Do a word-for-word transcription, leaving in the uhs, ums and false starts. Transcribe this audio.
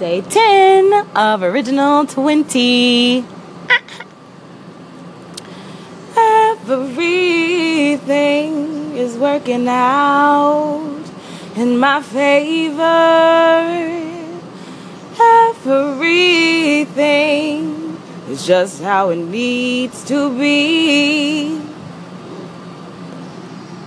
Day ten of Original twenty. Everything is working out in my favor. Everything is just how it needs to be.